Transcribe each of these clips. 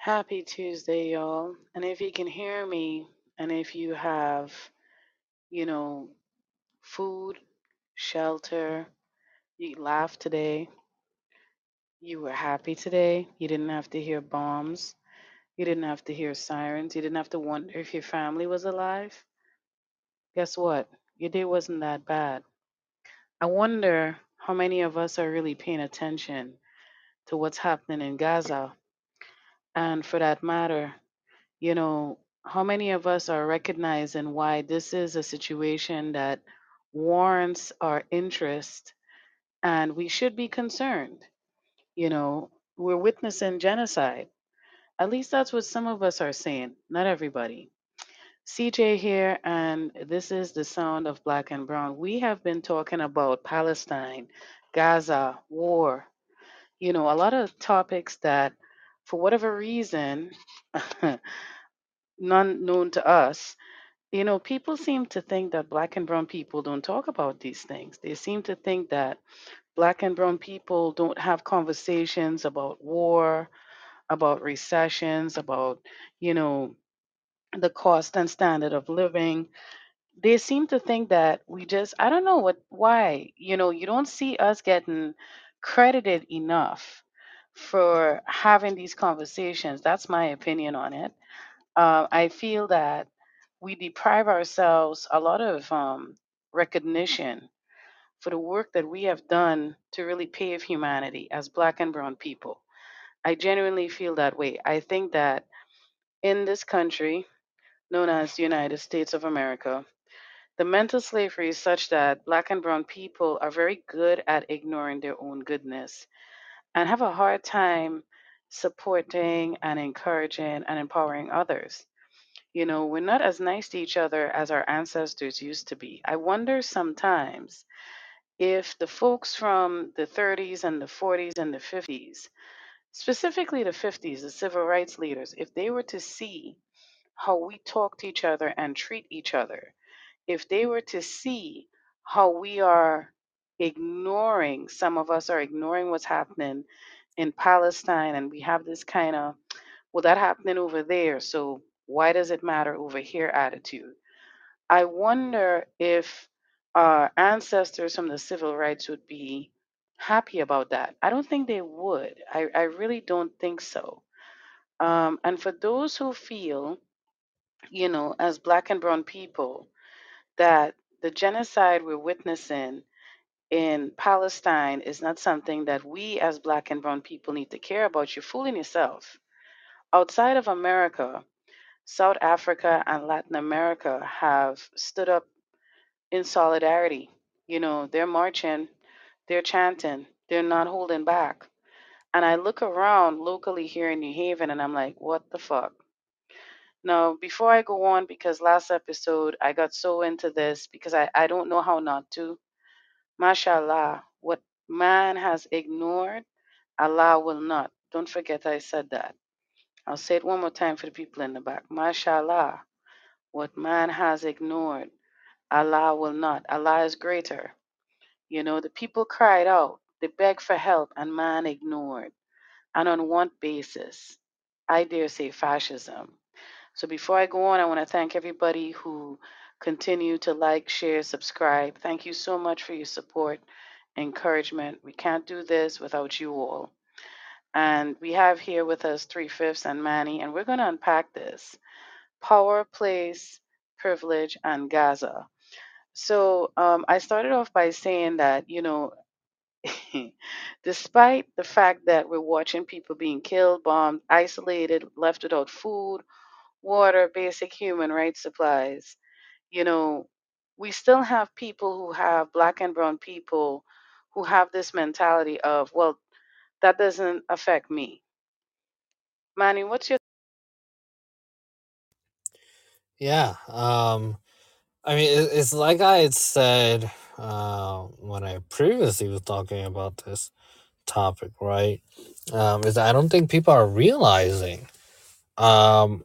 Happy Tuesday, y'all. And if you can hear me, and if you have, food, shelter, you laughed today, you were happy today, you didn't have to hear bombs, you didn't have to hear sirens, you didn't have to wonder if your family was alive, guess what? Your day wasn't that bad. I wonder how many of us are really paying attention to what's happening in Gaza. And for that matter, how many of us are recognizing why this is a situation that warrants our interest and we should be concerned? We're witnessing genocide. At least that's what some of us are saying, not everybody. CJ here, and this is the sound of Black and Brown. We have been talking about Palestine, Gaza, war, a lot of topics that for whatever reason, none known to us, people seem to think that Black and Brown people don't talk about these things. They seem to think that Black and Brown people don't have conversations about war, about recessions, about, the cost and standard of living. They seem to think that we just, I don't know why, you don't see us getting credited enough for having these conversations. That's my opinion on it. I feel that we deprive ourselves a lot of recognition for the work that we have done to really pave humanity as Black and Brown people. I genuinely feel that way. I think that in this country, known as the United States of America, the mental slavery is such that Black and Brown people are very good at ignoring their own goodness and have a hard time supporting and encouraging and empowering others. We're not as nice to each other as our ancestors used to be. I wonder sometimes if the folks from the 30s and the 40s and the 50s, specifically the 50s, the civil rights leaders, if they were to see how we talk to each other and treat each other, if they were to see how we are ignoring, some of us are ignoring what's happening in Palestine, and we have this kind of, well, that happening over there, so why does it matter over here attitude. I wonder if our ancestors from the civil rights would be happy about that. I don't think they would. I really don't think so. And for those who feel, as Black and Brown people, that the genocide we're witnessing in Palestine is not something that we as Black and Brown people need to care about, you're fooling yourself. Outside of America, South Africa and Latin America have stood up in solidarity. They're marching, they're chanting, they're not holding back. And I look around locally here in New Haven and I'm like, what the fuck? Now, before I go on, because last episode I got so into this because I don't know how not to. Mashallah, what man has ignored, Allah will not. Don't forget I said that. I'll say it one more time for the people in the back. Mashallah, what man has ignored, Allah will not. Allah is greater. The people cried out. They begged for help, and man ignored. And on what basis? I dare say fascism. So before I go on, I want to thank everybody who continue to like, share, subscribe. Thank you so much for your support, encouragement. We can't do this without you all. And we have here with us Three-Fifths and Manny, and we're going to unpack this. Power, place, privilege, and Gaza. So I started off by saying that, despite the fact that we're watching people being killed, bombed, isolated, left without food, water, basic human rights supplies, we still have people who have Black and Brown people who have this mentality of, well, that doesn't affect me. Manny, what's your... Yeah. I mean, it's like I had said when I previously was talking about this topic, right? Is I don't think people are realizing, one,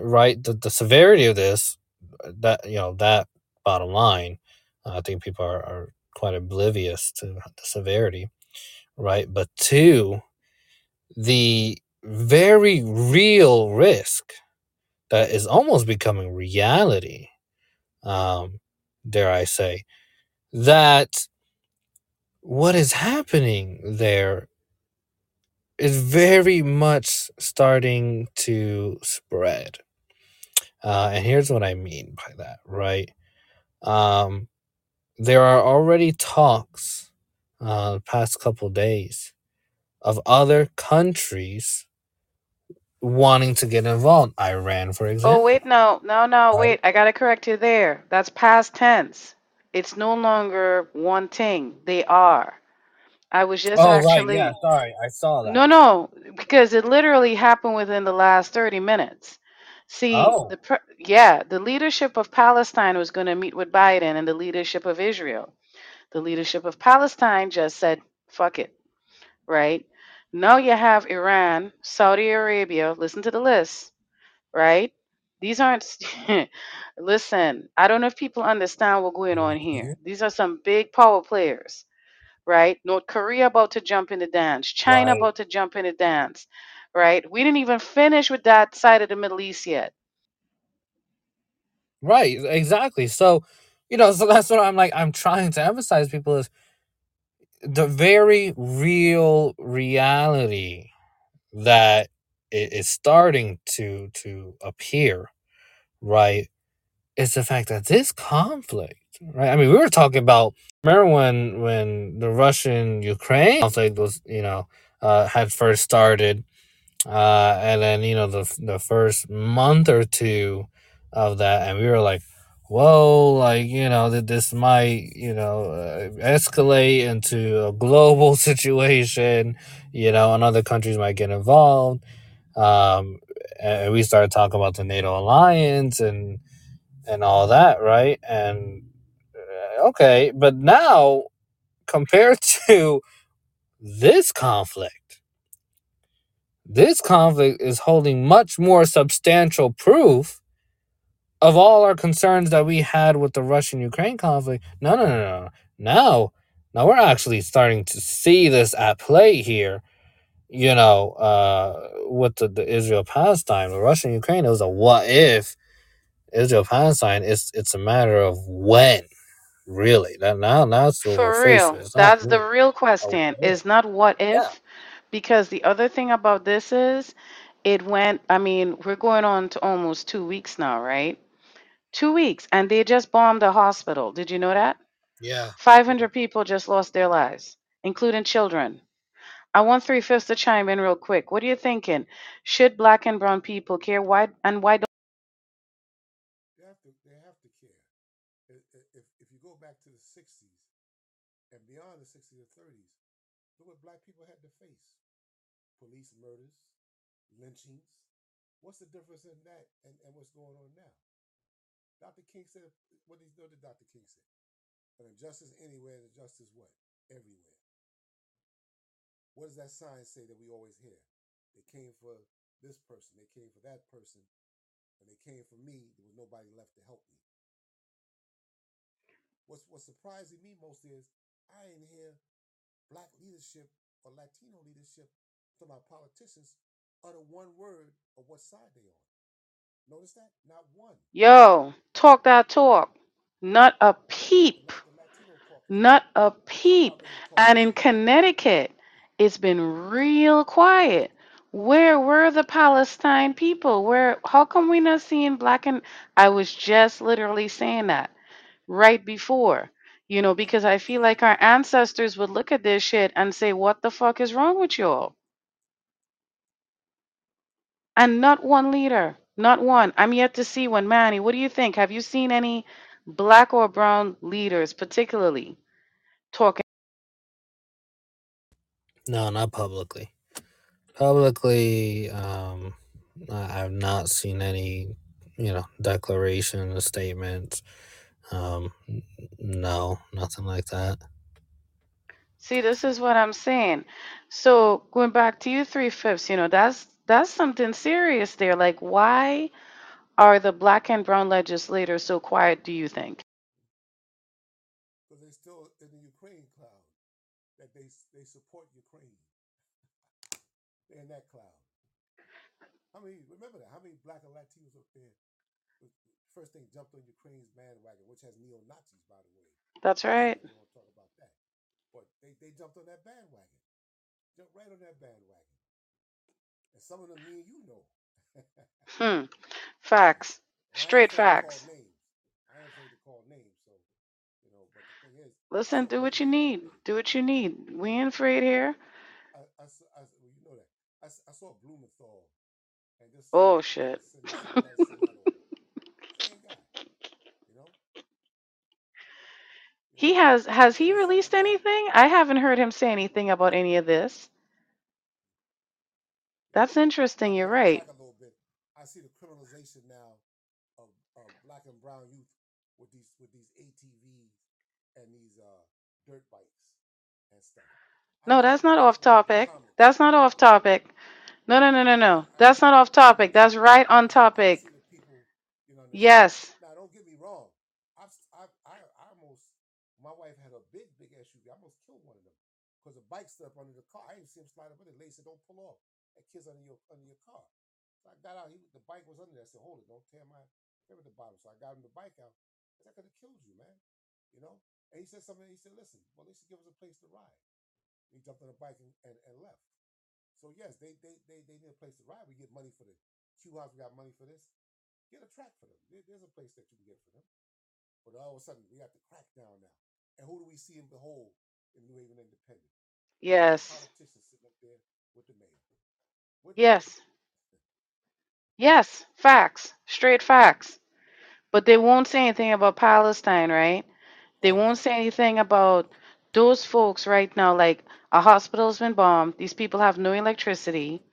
right, the severity of this, that that bottom line, I think people are quite oblivious to the severity, right? But two, the very real risk that is almost becoming reality, dare I say, that what is happening there is very much starting to spread. And here's what I mean by that, right? There are already talks the past couple days of other countries wanting to get involved. Iran, for example. Oh, wait, no, wait. I got to correct you there. That's past tense. It's no longer wanting. They are. I was just actually... Right, yeah, sorry. I saw that. No, because it literally happened within the last 30 minutes. See, the leadership of Palestine was going to meet with Biden and the leadership of Israel. The leadership of Palestine just said, fuck it, right? Now you have Iran, Saudi Arabia. Listen to the list, right? These aren't... Listen, I don't know if people understand what's going on here. These are some big power players, right? North Korea about to jump in the dance. China about to jump in the dance, right? We didn't even finish with that side of the Middle East yet. Right, exactly. So, so that's what I'm trying to emphasize, people, is the very real reality that is starting to appear, right? It's the fact that this conflict, right? I mean, we were talking about, remember when the Russian-Ukraine conflict was, had first started, and then, the first month or two of that, and we were like, whoa, this might, escalate into a global situation, and other countries might get involved. And we started talking about the NATO alliance and all that, right? And okay, but now compared to this conflict is holding much more substantial proof of all our concerns that we had with the Russian-Ukraine conflict. No. Now we're actually starting to see this at play here, with the Israel-Palestine. The Russian-Ukraine, it was a what if. Israel-Palestine, it's a matter of when, really. Now it's for real. That's the real question, is not what if, because the other thing about this is, we're going on to almost 2 weeks now, right? 2 weeks, and they just bombed a hospital. Did you know that? Yeah. 500 people just lost their lives, including children. I want Three-Fifths to chime in real quick. What are you thinking? Should black and brown people care? Why don't they have to care? If you go back to the 60s and beyond the 60s and 30s, look what black people had to face. Police murders, lynchings. What's the difference in that and what's going on now? Dr. King said, what did Dr. King say? An injustice anywhere, an injustice what? Everywhere. What does that sign say that we always hear? They came for this person, they came for that person, and they came for me. There was nobody left to help me. What's surprising me most is I didn't hear black leadership or Latino leadership from our politicians utter one word of what side they are. Notice that? Not one. Yo, talk that talk. Not a peep. Not a peep. And in Connecticut, it's been real quiet. Where were the Palestine people? How come we not seeing black and... I was just literally saying that right before, because I feel like our ancestors would look at this shit and say, what the fuck is wrong with y'all? And not one leader, not one. I'm yet to see one. Manny, what do you think? Have you seen any black or brown leaders particularly talking? No, not publicly. Publicly, I've not seen any, declaration or statements. No, nothing like that. See, this is what I'm saying. So going back to you, Three-Fifths, that's something serious there. Like, why are the black and brown legislators so quiet, do you think? Because they're still in the Ukraine cloud, that they support Ukraine. They're in that cloud. I mean, remember that. How many black and Latinos up there? First thing jumped on Ukraine's bandwagon, which has neo-Nazis, by the way. That's right. We don't talk about that. But they jumped on that bandwagon. Jumped right on that bandwagon. And some of them me and you know. Facts. Straight facts. I ain't afraid to call names, so, you know, but the thing is, listen, do what you need. Do what you need. We ain't afraid here. You know that. I saw Blumenthal. And this shit. He has he released anything? I haven't heard him say anything about any of this. That's interesting. You're right. A little bit. I see the criminalization now of black and brown youth with these ATVs and these dirt bikes and stuff. No, that's not off topic. That's not off topic. No. That's not off topic. That's right on topic. Yes. Now, don't get me wrong. My wife had a big SUV. I almost killed one of them because the bike stepped under the car. I didn't see him slide up in it. Lady said, "Don't pull off. That kid's under your car." So I got out. The bike was under there. I said, "Hold it! Don't tear my hair at the bottom." So I got him the bike out. I said, "I could have killed you, man. You know." And he said something. He said, "Listen, well, they should give us a place to ride." He jumped on the bike and left. So yes, they need a place to ride. We get money for the Q House. We got money for this. Get a track for them. There's a place that you can get for them. But all of a sudden, we got the crack down now. And who do we see and behold in New Haven Independent? Yes. Politicians sitting up there with the mayor. Yes. Yes. Facts. Straight facts. But they won't say anything about Palestine, right? They won't say anything about those folks right now. Like, a hospital's been bombed. These people have no electricity.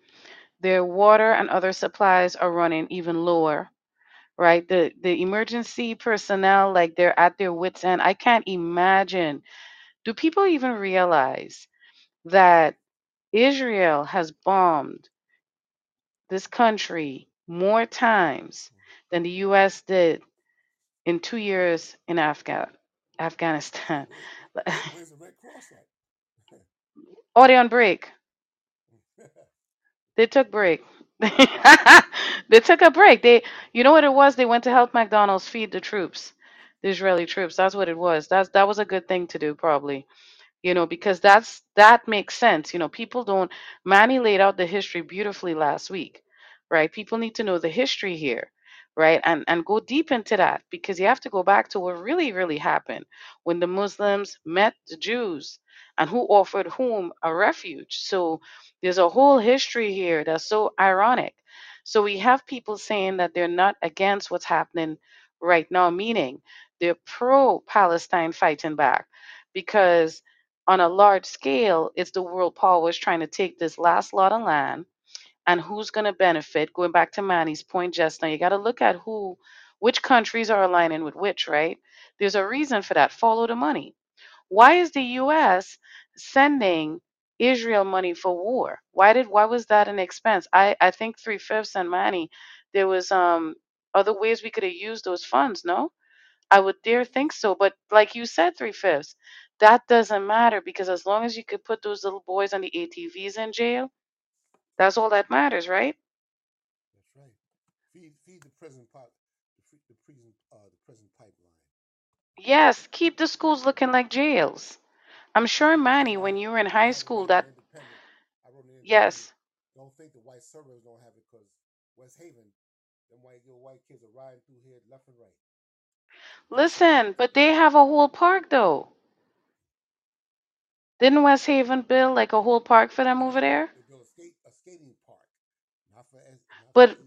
Their water and other supplies are running even lower. Right, the emergency personnel, like, they're at their wits' end. I can't imagine. Do people even realize that Israel has bombed this country more times than the U.S. did in 2 years in Afghanistan? Where's the Red Cross at? Oh, they on break. They took break. They took a break. You know what it was? They went to help McDonald's feed the troops, the Israeli troops. That's what it was. That was a good thing to do, probably. Because that makes sense. People don't. Manny laid out the history beautifully last week, right? People need to know the history here, right? And go deep into that, because you have to go back to what really, really happened when the Muslims met the Jews and who offered whom a refuge. So there's a whole history here that's so ironic. So we have people saying that they're not against what's happening right now, meaning they're pro-Palestine fighting back, because on a large scale, it's the world powers trying to take this last lot of land, and who's going to benefit? Going back to Manny's point just now, you got to look at which countries are aligning with which, right? There's a reason for that. Follow the money. Why is the U.S. sending Israel money for war? Why was that an expense? I think Three-Fifths and Manny, there was other ways we could have used those funds, no? I would dare think so. But like you said, Three-Fifths, that doesn't matter, because as long as you could put those little boys on the ATVs in jail, that's all that matters, right? That's right. Feed the prison pipeline. Yes, keep the schools looking like jails. I'm sure, Manny, when you were in high school, that... Yes. Don't think the white servers don't have it, because West Haven, them white kids are riding through here left and right. Listen, but they have a whole park, though. Didn't West Haven build, like, a whole park for them over there? They built a skating park.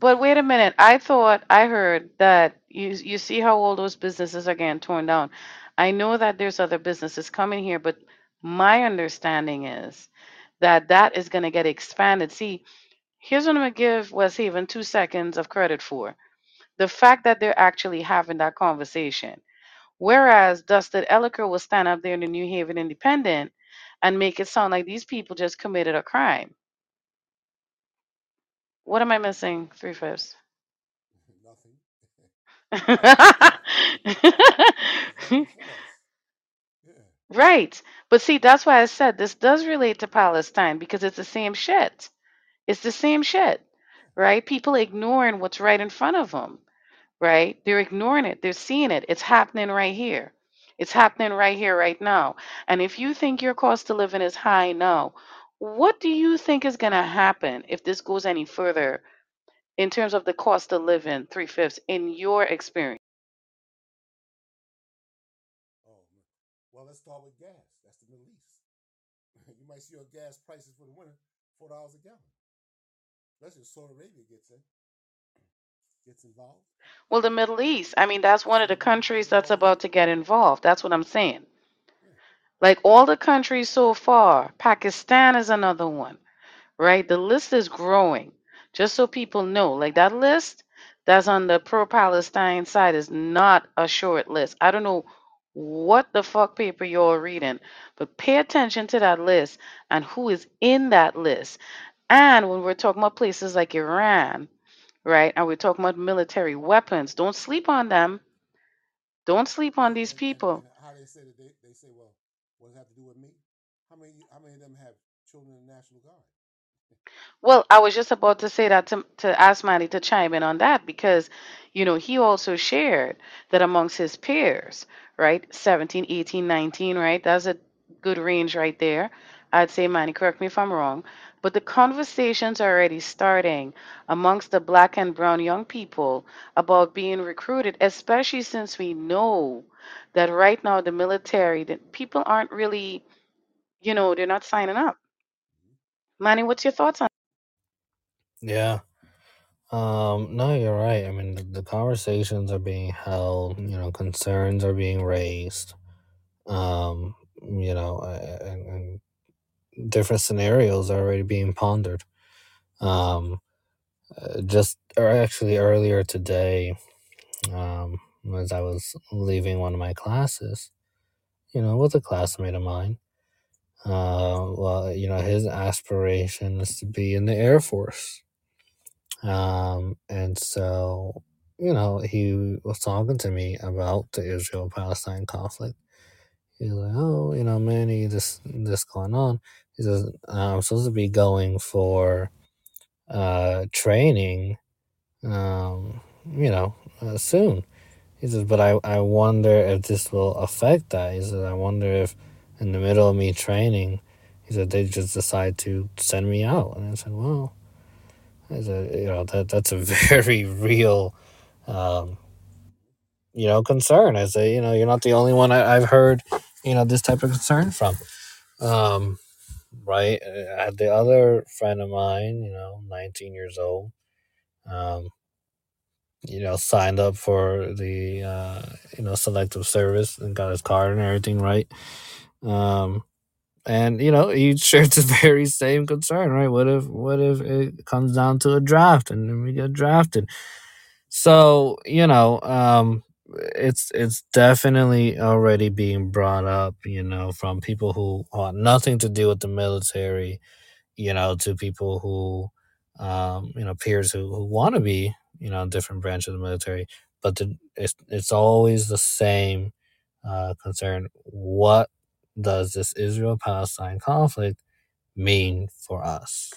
But wait a minute. I thought I heard that you see how all those businesses are getting torn down. I know that there's other businesses coming here, but my understanding is that is going to get expanded. See, here's what I'm going to give West Haven 2 seconds of credit for. The fact that they're actually having that conversation. Whereas Dustin Elliker will stand up there in the New Haven Independent and make it sound like these people just committed a crime. What am I missing, Three-Fifths? Nothing. Right. But see, that's why I said this does relate to Palestine, because it's the same shit. right? People are ignoring what's right in front of them, right? They're ignoring it. They're seeing it. It's happening right here. It's happening right here, right now. And if you think your cost of living is high now, what do you think is going to happen if this goes any further in terms of the cost of living, Three-Fifths, in your experience? Oh, well, let's start with gas. That's the Middle East. You might see your gas prices for the winter, $4 a gallon. That's just Saudi Arabia gets involved. Well, the Middle East, I mean, that's one of the countries that's about to get involved. That's what I'm saying. Like all the countries so far, Pakistan is another one, right? The list is growing. Just so people know, like that list that's on the pro-Palestine side is not a short list. I don't know what the fuck paper you're reading, but pay attention to that list and who is in that list. And when we're talking about places like Iran, right, and we're talking about military weapons, don't sleep on them. Don't sleep on these people. And how they say that they say, well, what does it have to do with me? How many of them have children in the National Guard? Well, I was just about to say that to ask Manny to chime in on that because, he also shared that amongst his peers, right, 17, 18, 19, right, that's a good range right there. I'd say, Manny, correct me if I'm wrong, but the conversations are already starting amongst the black and brown young people about being recruited, especially since we know that right now the military, that people aren't really, they're not signing up. Manny, what's your thoughts on? Yeah. No, you're right. I mean, the conversations are being held, concerns are being raised, and different scenarios are already being pondered. Earlier today, as I was leaving one of my classes, with a classmate of mine, his aspiration is to be in the Air Force. And so, he was talking to me about the Israel-Palestine conflict. He's like, oh, Manny, this going on. He says, I'm supposed to be going for training, soon. He says, but I wonder if this will affect that. He says, I wonder if in the middle of me training, he said, they just decide to send me out. And I said, well, I said, that's a very real, concern. I said, you're not the only one I've heard, this type of concern from. Right. I had the other friend of mine, 19 years old, signed up for the, selective service and got his card and everything, right? And he shares the very same concern, right? What if it comes down to a draft and then we get drafted? So it's definitely already being brought up, from people who want nothing to do with the military, to people who, peers who want to be, different branches of the military, but it's always the same concern. What does this Israel-Palestine conflict mean for us,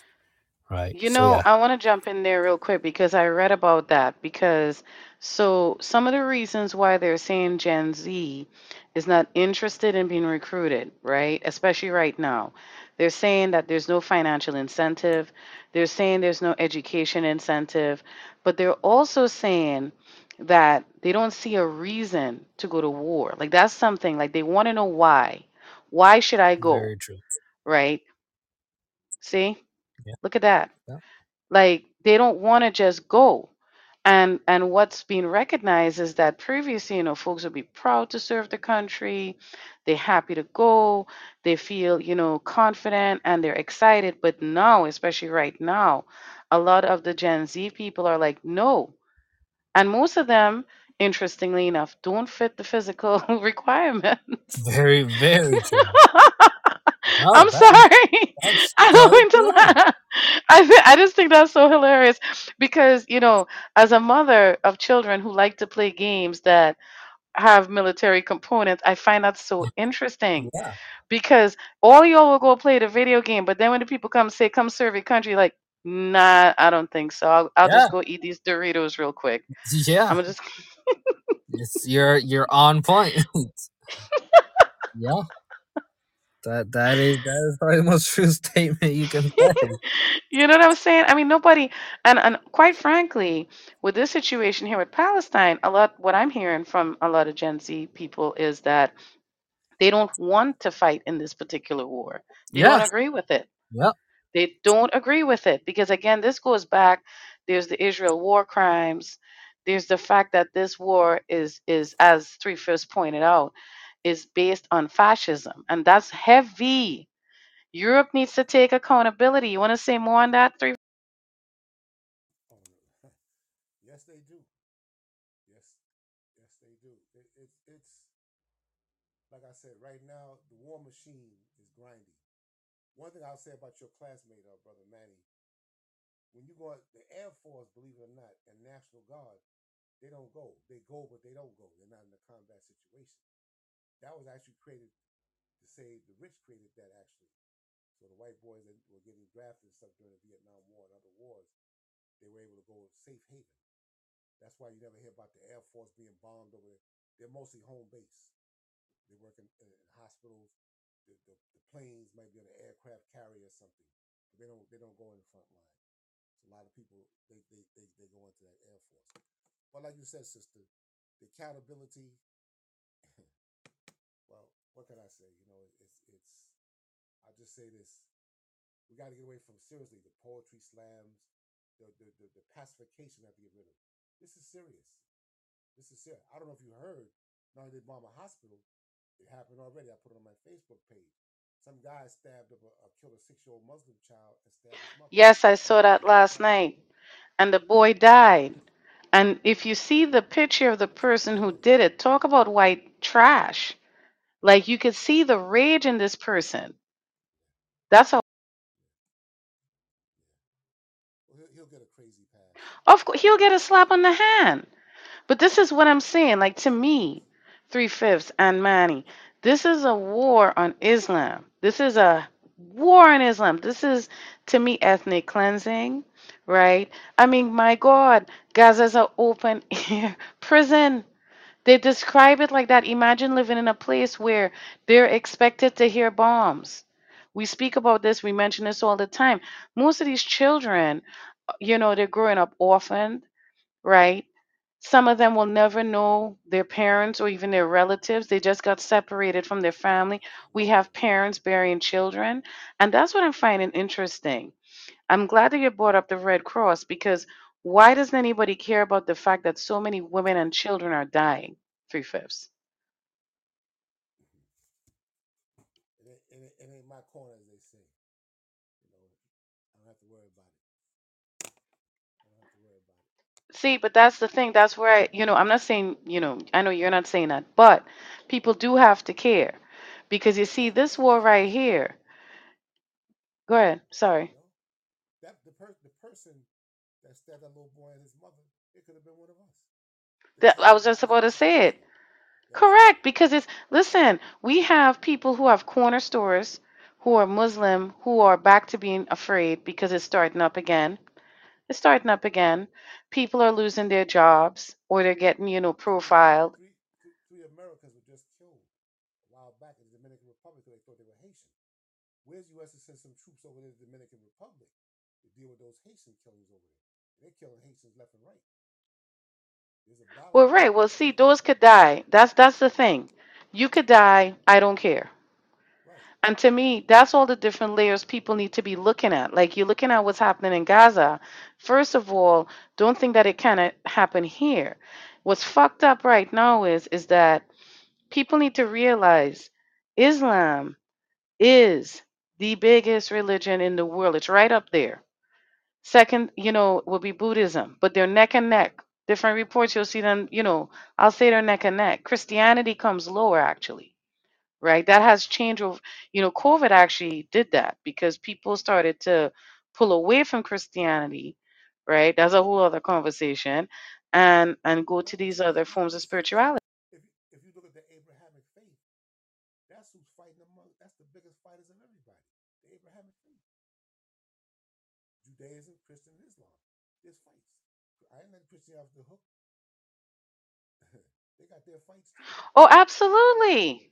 right? I want to jump in there real quick because I read about that because some of the reasons why they're saying Gen Z is not interested in being recruited, right? Especially right now. They're saying that there's no financial incentive. They're saying there's no education incentive. But they're also saying that they don't see a reason to go to war. Like that's something, like they want to know why. Why should I go? Very true. Right? See? Yeah. Look at that. Yeah. Like they don't want to just go. And what's being recognized is that previously, folks would be proud to serve the country. They're happy to go. They feel, confident and they're excited. But now, especially right now, a lot of the Gen Z people are like, no. And most of them, interestingly enough, don't fit the physical requirements. Very, very true. No, I'm sorry. I don't mean to laugh. I just think that's so hilarious because, as a mother of children who like to play games that have military components, I find that so interesting. Yeah. Because all y'all will go play the video game, but then when the people come serve your country, like, Nah, I don't think so. I'll just go eat these Doritos real quick. Yeah. I'm just you're on point. Yeah. That is probably the most true statement you can say. You know what I'm saying? I mean, nobody, and quite frankly, with this situation here with Palestine, what I'm hearing from a lot of Gen Z people is that they don't want to fight in this particular war. They don't agree with it. Yeah. They don't agree with it because, again, this goes back. There's the Israel war crimes. There's the fact that this war is as Three-Fifths pointed out, is based on fascism, and that's heavy. Europe needs to take accountability. You want to say more on that, Three? Yes, they do. Yes, they do. It's like I said, right now the war machine is grinding. One thing I'll say about your classmate, brother Manny, when you go, the Air Force, believe it or not, and National Guard, they don't go. They go, but they don't go. They're not in a combat situation. That was actually created to save the rich, created that actually. So the white boys that were getting drafted and stuff during the Vietnam War and other wars, they were able to go to safe haven. That's why you never hear about the Air Force being bombed over there. They're mostly home based. They work in hospitals. The planes might be on an aircraft carrier or something, but they don't go in the front line. So a lot of people they go into that Air Force. But like you said, sister, the accountability. What can I say? You know, it's. I'll just say this: we got to get away from seriously the poetry slams, the pacification. Have to get rid of. This is serious. This is serious. I don't know if you heard. Not only did bomb a hospital, it happened already. I put it on my Facebook page. Some guy killed a 6-year-old Muslim child and stabbed his mother. Yes, I saw that last night, and the boy died. And if you see the picture of the person who did it, talk about white trash. Like, you could see the rage in this person. That's how. Well, he'll get a crazy pass. Of course, he'll get a slap on the hand. But this is what I'm saying. Like, to me, Three-Fifths and Manny, this is a war on Islam. This is a war on Islam. This is, to me, ethnic cleansing, right? I mean, my God, Gaza's an open-air prison. They describe it like that. Imagine living in a place where they're expected to hear bombs. We speak about this. We mention this all the time. Most of these children, they're growing up orphaned, right? Some of them will never know their parents or even their relatives. They just got separated from their family. We have parents burying children. And that's what I'm finding interesting. I'm glad that you brought up the Red Cross because why doesn't anybody care about the fact that so many women and children are dying? Three-Fifths. It ain't my corner, as they say. I don't have to worry about it. See, but that's the thing. That's where I'm not saying, I know you're not saying that, but people do have to care because you see this war right here. Go ahead. Sorry. The person. That little boy and his mother, it could have been one of us. I was just about to say it. That's correct, because we have people who have corner stores, who are Muslim, who are back to being afraid because it's starting up again. It's starting up again. People are losing their jobs or they're getting, profiled. Three Americans were just killed a while back in the Dominican Republic because they thought they were Haitian. Where's the U.S. to send some troops over to the Dominican Republic to deal with those Haitian killings over there? They're killing Haitians left and right. Well, right. Well, see, those could die. That's the thing. You could die. I don't care. Right. And to me, that's all the different layers people need to be looking at. Like, you're looking at what's happening in Gaza. First of all, don't think that it cannot happen here. What's fucked up right now is that people need to realize Islam is the biggest religion in the world. It's right up there. Second, will be Buddhism, but they're neck and neck. Different reports, you'll see them, I'll say they're neck and neck. Christianity comes lower, actually, right? That has changed over, COVID actually did that because people started to pull away from Christianity, right? That's a whole other conversation, and go to these other forms of spirituality. If you look at the Abrahamic faith, that's who's fighting among, that's the biggest fighters of everybody, the Abrahamic faith. Judaism, Christian, and Islam. There's fights. I ain't letting Christianity off the hook. They got their fights too. Oh, absolutely.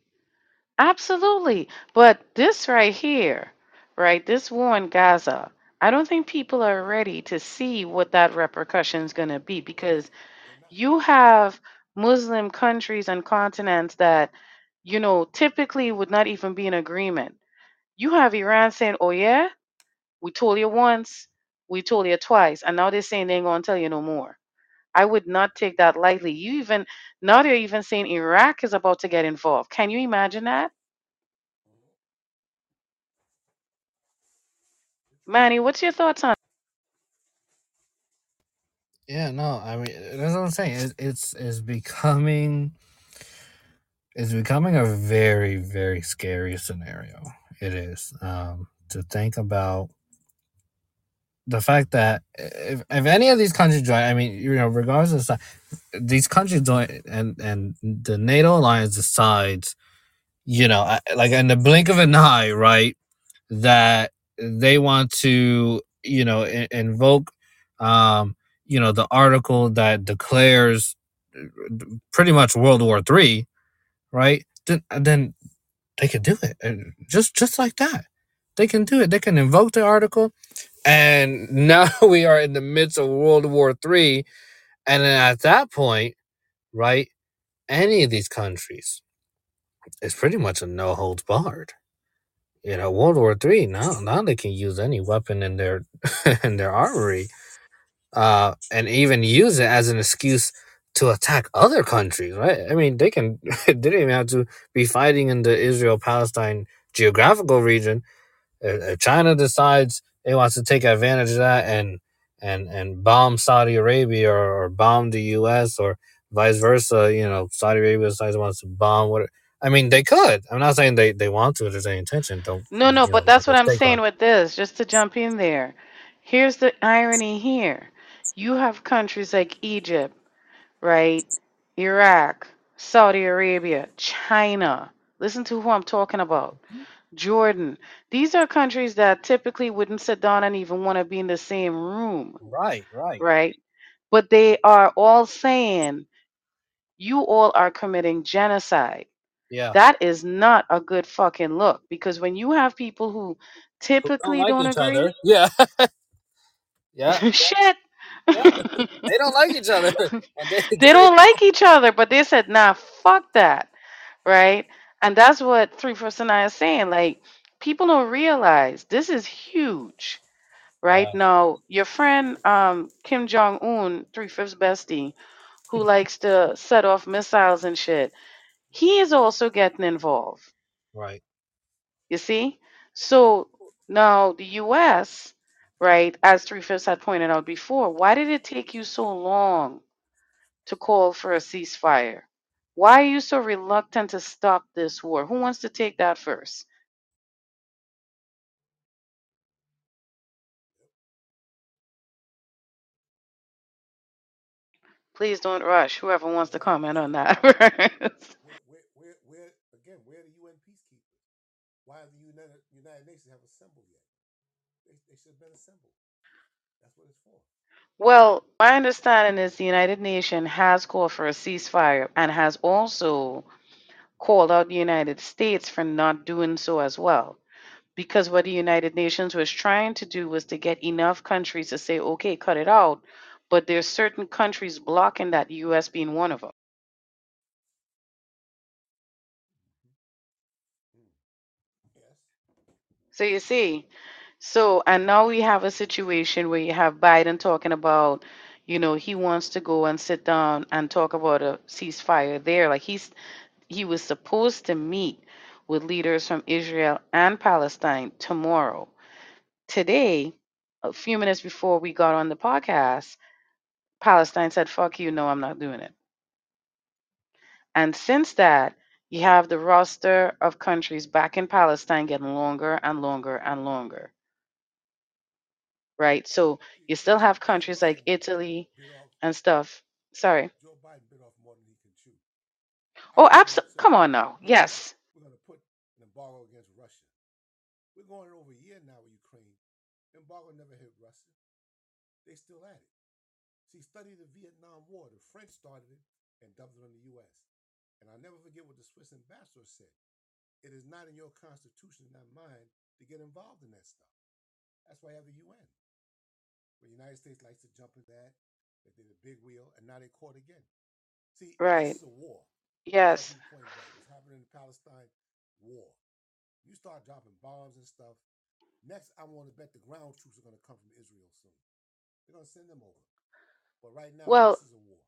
Absolutely. But this right here, right, this war in Gaza, I don't think people are ready to see what that repercussion's going to be, because They're not. you have Muslim countries and continents that, typically would not even be in agreement. You have Iran saying, "Oh yeah, we told you once, we told you twice," and now they're saying they ain't gonna tell you no more. I would not take that lightly. You even now they're even saying Iraq is about to get involved. Can you imagine that? Mhm. Manny, what's your thoughts on? Yeah, no, I mean that's what I'm saying. It's becoming a very, very scary scenario. It is to think about the fact that if any of these countries join, I mean, regardless of these countries join, and the NATO alliance decides, like in the blink of an eye, right, that they want to, invoke, um, the article that declares pretty much World War III, right? Then they could do it, and just like that, they can do it. They can invoke the article, and now we are in the midst of World War III. And then at that point, right, any of these countries, it's pretty much a no holds barred. World War III. Now they can use any weapon in their in their armory, and even use it as an excuse to attack other countries, right? I mean, they can they didn't even have to be fighting in the Israel Palestine geographical region. If China decides it wants to take advantage of that and bomb Saudi Arabia, or bomb the U.S., or vice versa, Saudi Arabia decides it wants to bomb what. I mean, they could. I'm not saying they want to. If there's any intention, don't No, but that's what let's I'm take on saying it. with this, just to jump in there. Here's the irony here. You have countries like Egypt, right? Iraq, Saudi Arabia, China. Listen to who I'm talking about. Jordan. These are countries that typically wouldn't sit down and even want to be in the same room, Right. right? But they are all saying, you all are committing genocide. Yeah. That is not a good fucking look, because when you have people who Who don't typically like don't each agree, other? Yeah. shit. Yeah. They don't like each other, and they They agree. don't like each other, but they said, nah, fuck that, right? And that's what 3 Fifths and I are saying. Like, people don't realize this is huge, right? Yeah. Now, your friend Kim Jong Un, 3 Fifths bestie, who likes to set off missiles and shit, he is also getting involved. Right. You see? So now the US, right, as 3 Fifths had pointed out before, why did it take you so long to call for a ceasefire? Why are you so reluctant to stop this war? Who wants to take that first? Please don't rush. Whoever wants to comment on that first. Where are the UN peacekeepers? Why have the United Nations have assembled yet? They should have been assembled. That's what it's for. Well, my understanding is the United Nations has called for a ceasefire and has also called out the United States for not doing so as well. Because what the United Nations was trying to do was to get enough countries to say, okay, cut it out. But there's certain countries blocking that, the US being one of them. Mm. Yes. So you see, and now we have a situation where you have Biden talking about, he wants to go and sit down and talk about a ceasefire there. Like he was supposed to meet with leaders from Israel and Palestine tomorrow. Today, a few minutes before we got on the podcast, Palestine said, fuck you, no, I'm not doing it. And since that, you have the roster of countries back in Palestine getting longer and longer and longer, right? So you still have countries like Italy Bit off, and stuff. Sorry. Joe Biden bit off more than he can chew. Oh, He came out and said, come on now. Yes. we're going to put an embargo against Russia. We're going over a year now with Ukraine. Embargo never hit Russia. They still at it. See, study the Vietnam War. The French started it and dumped it on the U.S. And I'll never forget what the Swiss ambassador said. It is not in your constitution, not mine, to get involved in that stuff. That's why you have the UN. But the United States likes to jump in that they're the big wheel, and now they're caught again. See, right. This is a war. Yes. It's happening in Palestine war. You start dropping bombs and stuff. Next, I want to bet the ground troops are going to come from Israel soon. They're going to send them over. But right now, this is a war.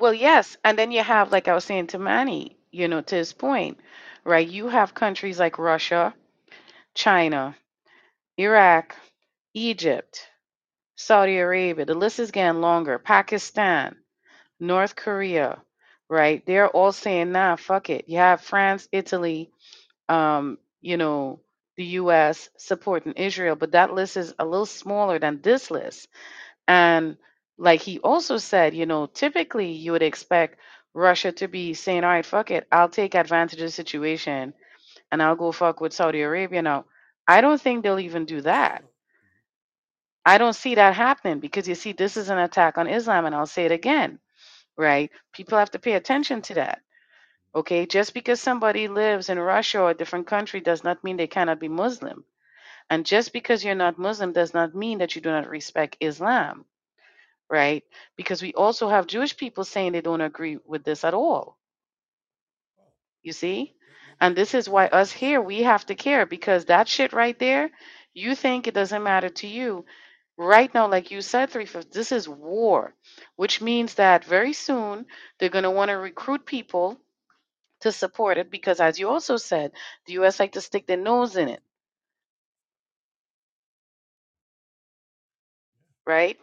Well, yes. And then you have, like I was saying to Manny, to his point, right? You have countries like Russia, China, Iraq, Egypt, Saudi Arabia. The list is getting longer. Pakistan, North Korea, right? They're all saying, nah, fuck it. You have France, Italy, the U.S. supporting Israel, but that list is a little smaller than this list. And like he also said, typically you would expect Russia to be saying, all right, fuck it, I'll take advantage of the situation and I'll go fuck with Saudi Arabia. Now, I don't think they'll even do that. I don't see that happening because, you see, this is an attack on Islam, and I'll say it again, right? People have to pay attention to that. Okay, just because somebody lives in Russia or a different country does not mean they cannot be Muslim. And just because you're not Muslim does not mean that you do not respect Islam, right? Because we also have Jewish people saying they don't agree with this at all. You see? And this is why us here, we have to care, because that shit right there, you think it doesn't matter to you. Right now, like you said, Three-Fifths, this is war, which means that very soon they're going to want to recruit people to support it, because as you also said, the U.S. like to stick their nose in it, right?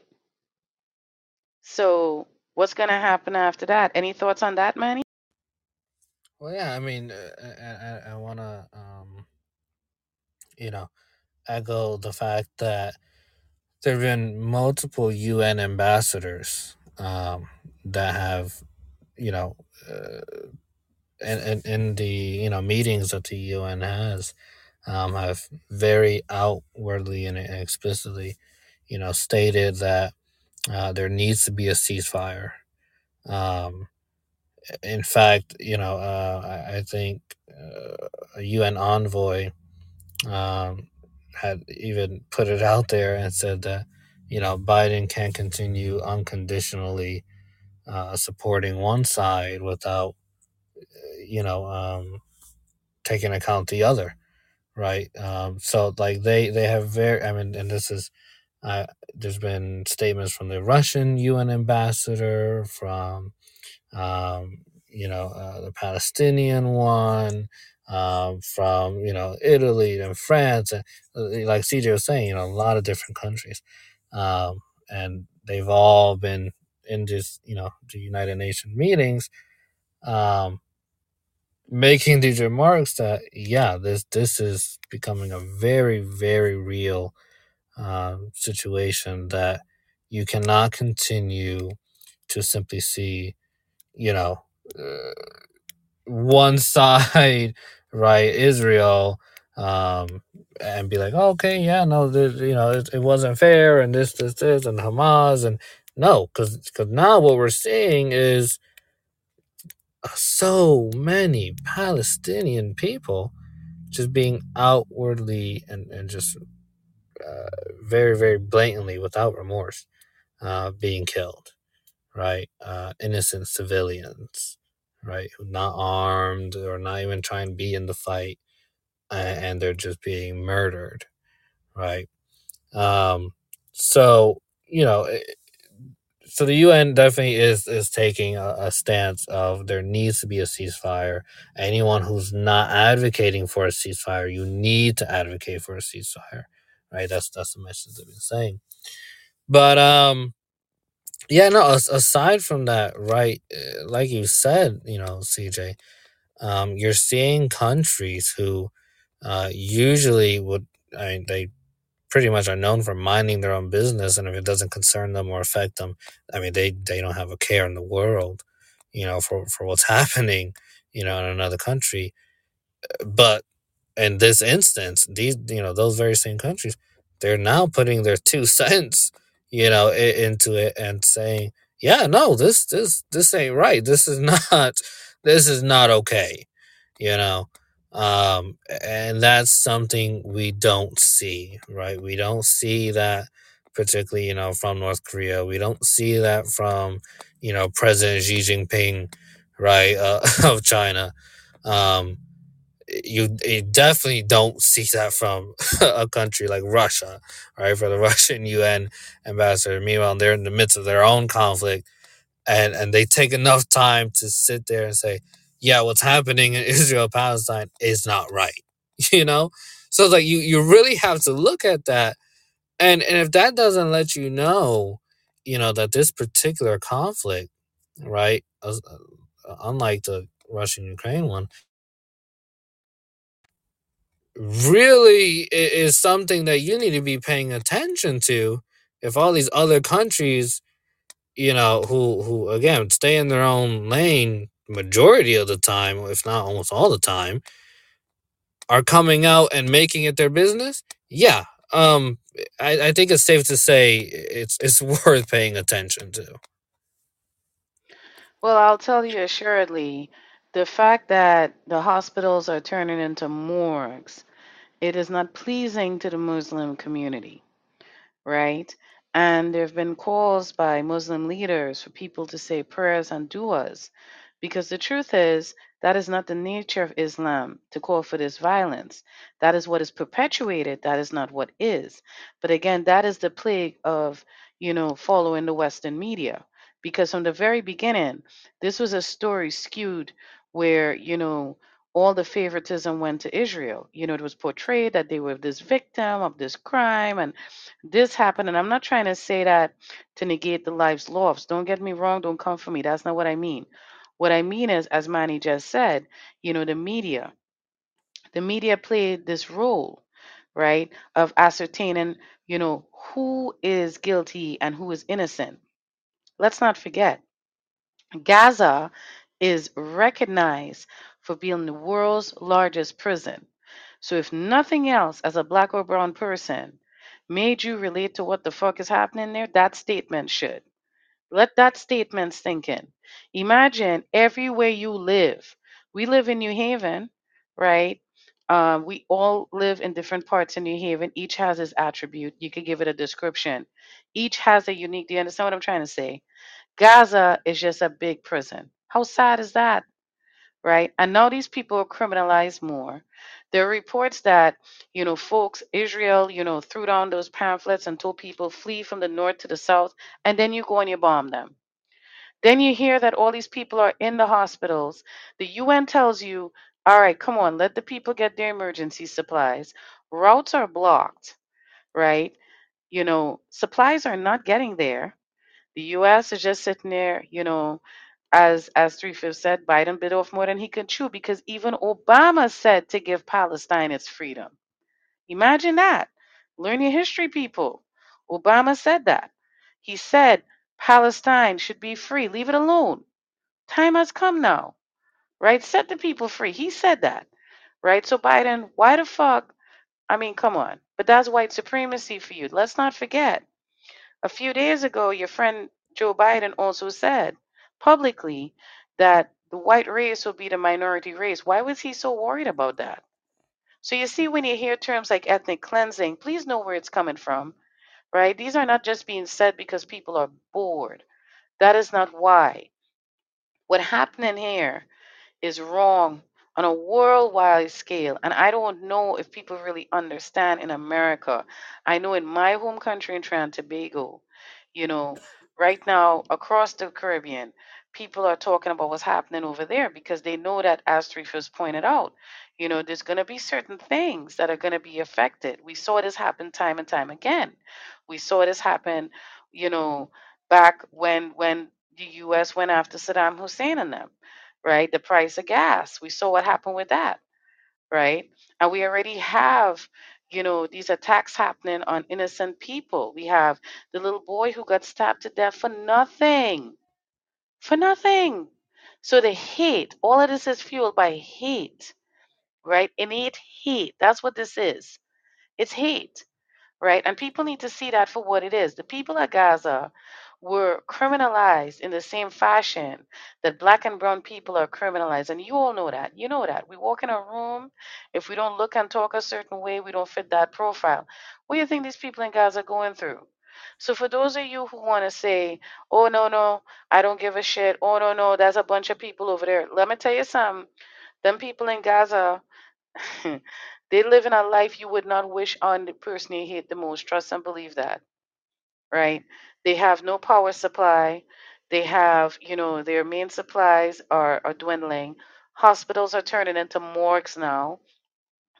So what's going to happen after that? Any thoughts on that, Manny? Well, yeah, I mean, I want to, echo the fact that there have been multiple UN ambassadors that have, and in the meetings that the UN has, have very outwardly and explicitly, stated that there needs to be a ceasefire. In fact, I think a UN envoy had even put it out there and said that Biden can't continue unconditionally supporting one side without taking account the other, right? So like they have very, I mean, and this is, there's been statements from the Russian UN ambassador, from, the Palestinian one, from, Italy and France, and like CJ was saying, a lot of different countries. And they've all been in this, the United Nations meetings, making these remarks that this is becoming a very, very real situation, that you cannot continue to simply see one side, right, Israel, and be like, oh, okay, yeah, no, this, it wasn't fair, and this and Hamas, and no, because now what we're seeing is so many Palestinian people just being outwardly and just very, very blatantly, without remorse, being killed, right? Innocent civilians, right? Not armed or not even trying to be in the fight, and they're just being murdered, right? So, so the UN definitely is taking a stance of there needs to be a ceasefire. Anyone who's not advocating for a ceasefire, you need to advocate for a ceasefire, right? That's the message they've been saying. But aside from that, right? Like you said, CJ, you're seeing countries who usually they pretty much are known for minding their own business, and if it doesn't concern them or affect them, I mean, they don't have a care in the world, for what's happening, in another country. But in this instance, these, those very same countries, they're now putting their 2 cents you know, into it and saying, yeah, no, this ain't right. This is not okay, you know. And that's something we don't see, right? We don't see that particularly, you know, from North Korea. We don't see that from, you know, President Xi Jinping, right, of China. You definitely don't see that from a country like Russia, right? For the Russian UN ambassador, meanwhile, they're in the midst of their own conflict, and they take enough time to sit there and say, yeah, what's happening in Israel, Palestine is not right, you know? So it's like you really have to look at that. And if that doesn't let you know, that this particular conflict, right, unlike the Russian-Ukraine one, really is something that you need to be paying attention to if all these other countries, you know, who again, stay in their own lane majority of the time, if not almost all the time, are coming out and making it their business. Yeah, I think it's safe to say it's worth paying attention to. Well, I'll tell you assuredly, the fact that the hospitals are turning into morgues, it is not pleasing to the Muslim community, right? And there have been calls by Muslim leaders for people to say prayers and du'as, because the truth is, that is not the nature of Islam, to call for this violence. That is what is perpetuated. That is not what is. But again, that is the plague of, you know, following the Western media. Because from the very beginning, this was a story skewed where, you know, all the favoritism went to Israel. You know, it was portrayed that they were this victim of this crime and this happened. And I'm not trying to say that to negate the lives lost. Don't get me wrong. Don't come for me. That's not what I mean. What I mean is, as Manny just said, you know, the media played this role, right, of ascertaining, you know, who is guilty and who is innocent. Let's not forget, Gaza is recognized for being the world's largest prison. So if nothing else, as a black or brown person, made you relate to what the fuck is happening there, that statement should. Let that statement sink in. Imagine everywhere you live. We live in New Haven, right? We all live in different parts of New Haven. Each has its attribute. You could give it a description. Each has a unique, do you understand what I'm trying to say? Gaza is just a big prison. How sad is that, right? I know these people are criminalized more. There are reports that, you know, folks, Israel, you know, threw down those pamphlets and told people flee from the north to the south, and then you go and you bomb them. Then you hear that all these people are in the hospitals. The UN tells you, all right, come on, let the people get their emergency supplies. Routes are blocked, right? You know, supplies are not getting there. The U.S. is just sitting there, you know, as Three-Fifths said, Biden bit off more than he could chew because even Obama said to give Palestine its freedom. Imagine that. Learn your history, people. Obama said that. He said Palestine should be free. Leave it alone. Time has come now, right? Set the people free. He said that, right? So Biden, why the fuck? I mean, come on. But that's white supremacy for you. Let's not forget. A few days ago, your friend Joe Biden also said publicly that the white race will be the minority race. Why was he so worried about that? So you see, when you hear terms like ethnic cleansing, please know where it's coming from, right? These are not just being said because people are bored. That is not why. What's happening here is wrong on a worldwide scale. And I don't know if people really understand in America. I know in my home country in Trinidad and Tobago, you know, right now across the Caribbean, people are talking about what's happening over there because they know that, as Three-Fifths pointed out, you know, there's going to be certain things that are going to be affected. We saw this happen time and time again. We saw this happen, you know, back when the U.S. went after Saddam Hussein and them. Right? The price of gas. We saw what happened with that, right? And we already have, you know, these attacks happening on innocent people. We have the little boy who got stabbed to death for nothing. For nothing. So the hate, all of this is fueled by hate, right? Innate hate. That's what this is. It's hate, right? And people need to see that for what it is. The people at Gaza were criminalized in the same fashion that black and brown people are criminalized. And you all know that. You know that. We walk in a room. If we don't look and talk a certain way, we don't fit that profile. What do you think these people in Gaza are going through? So for those of you who want to say, oh, no, I don't give a shit. Oh, no, that's a bunch of people over there. Let me tell you something. Them people in Gaza, they live in a life you would not wish on the person they hate the most. Trust and believe that, right? They have no power supply. They have, their main supplies are dwindling. Hospitals are turning into morgues now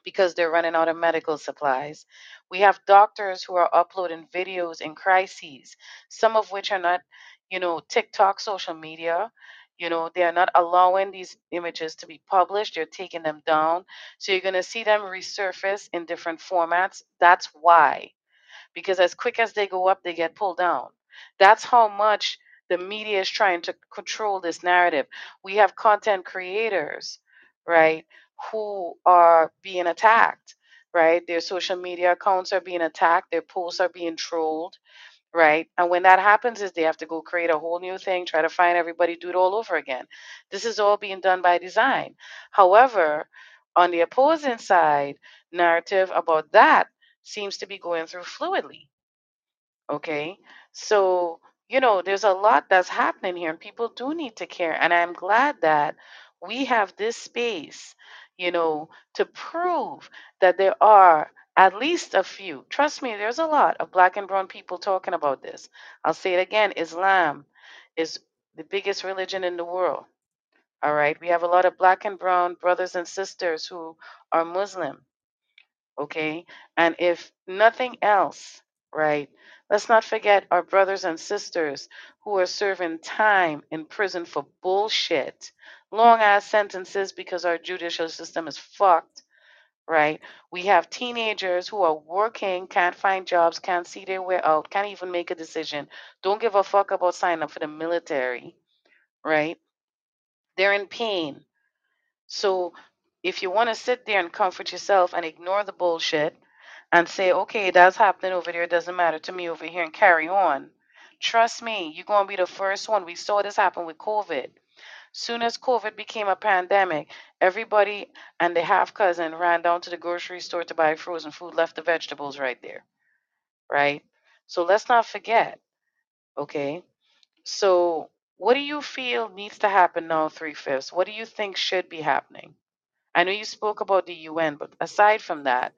because they're running out of medical supplies. We have doctors who are uploading videos in crises, some of which are not, TikTok, social media. They are not allowing these images to be published. They're taking them down. So you're going to see them resurface in different formats. That's why. Because as quick as they go up, they get pulled down. That's how much the media is trying to control this narrative. We have content creators, right, who are being attacked, right? Their social media accounts are being attacked. Their posts are being trolled. Right. And when that happens is they have to go create a whole new thing, try to find everybody, do it all over again. This is all being done by design. However, on the opposing side, narrative about that seems to be going through fluidly. OK, so, there's a lot that's happening here and people do need to care. And I'm glad that we have this space, to prove that there are at least a few. Trust me, there's a lot of black and brown people talking about this. I'll say it again. Islam is the biggest religion in the world. All right. We have a lot of black and brown brothers and sisters who are Muslim. Okay. And if nothing else, right, let's not forget our brothers and sisters who are serving time in prison for bullshit, long ass sentences because our judicial system is fucked. Right? We have teenagers who are working, can't find jobs, can't see their way out, can't even make a decision, don't give a fuck about signing up for the military, right? They're in pain. So if you want to sit there and comfort yourself and ignore the bullshit and say, okay, that's happening over there, it doesn't matter to me over here and carry on, trust me, you're going to be the first one. We saw this happen with COVID. Soon as COVID became a pandemic, everybody and their half cousin ran down to the grocery store to buy frozen food, left the vegetables right there, right? So let's not forget, okay? So what do you feel needs to happen now, Three-Fifths? What do you think should be happening? I know you spoke about the UN, but aside from that,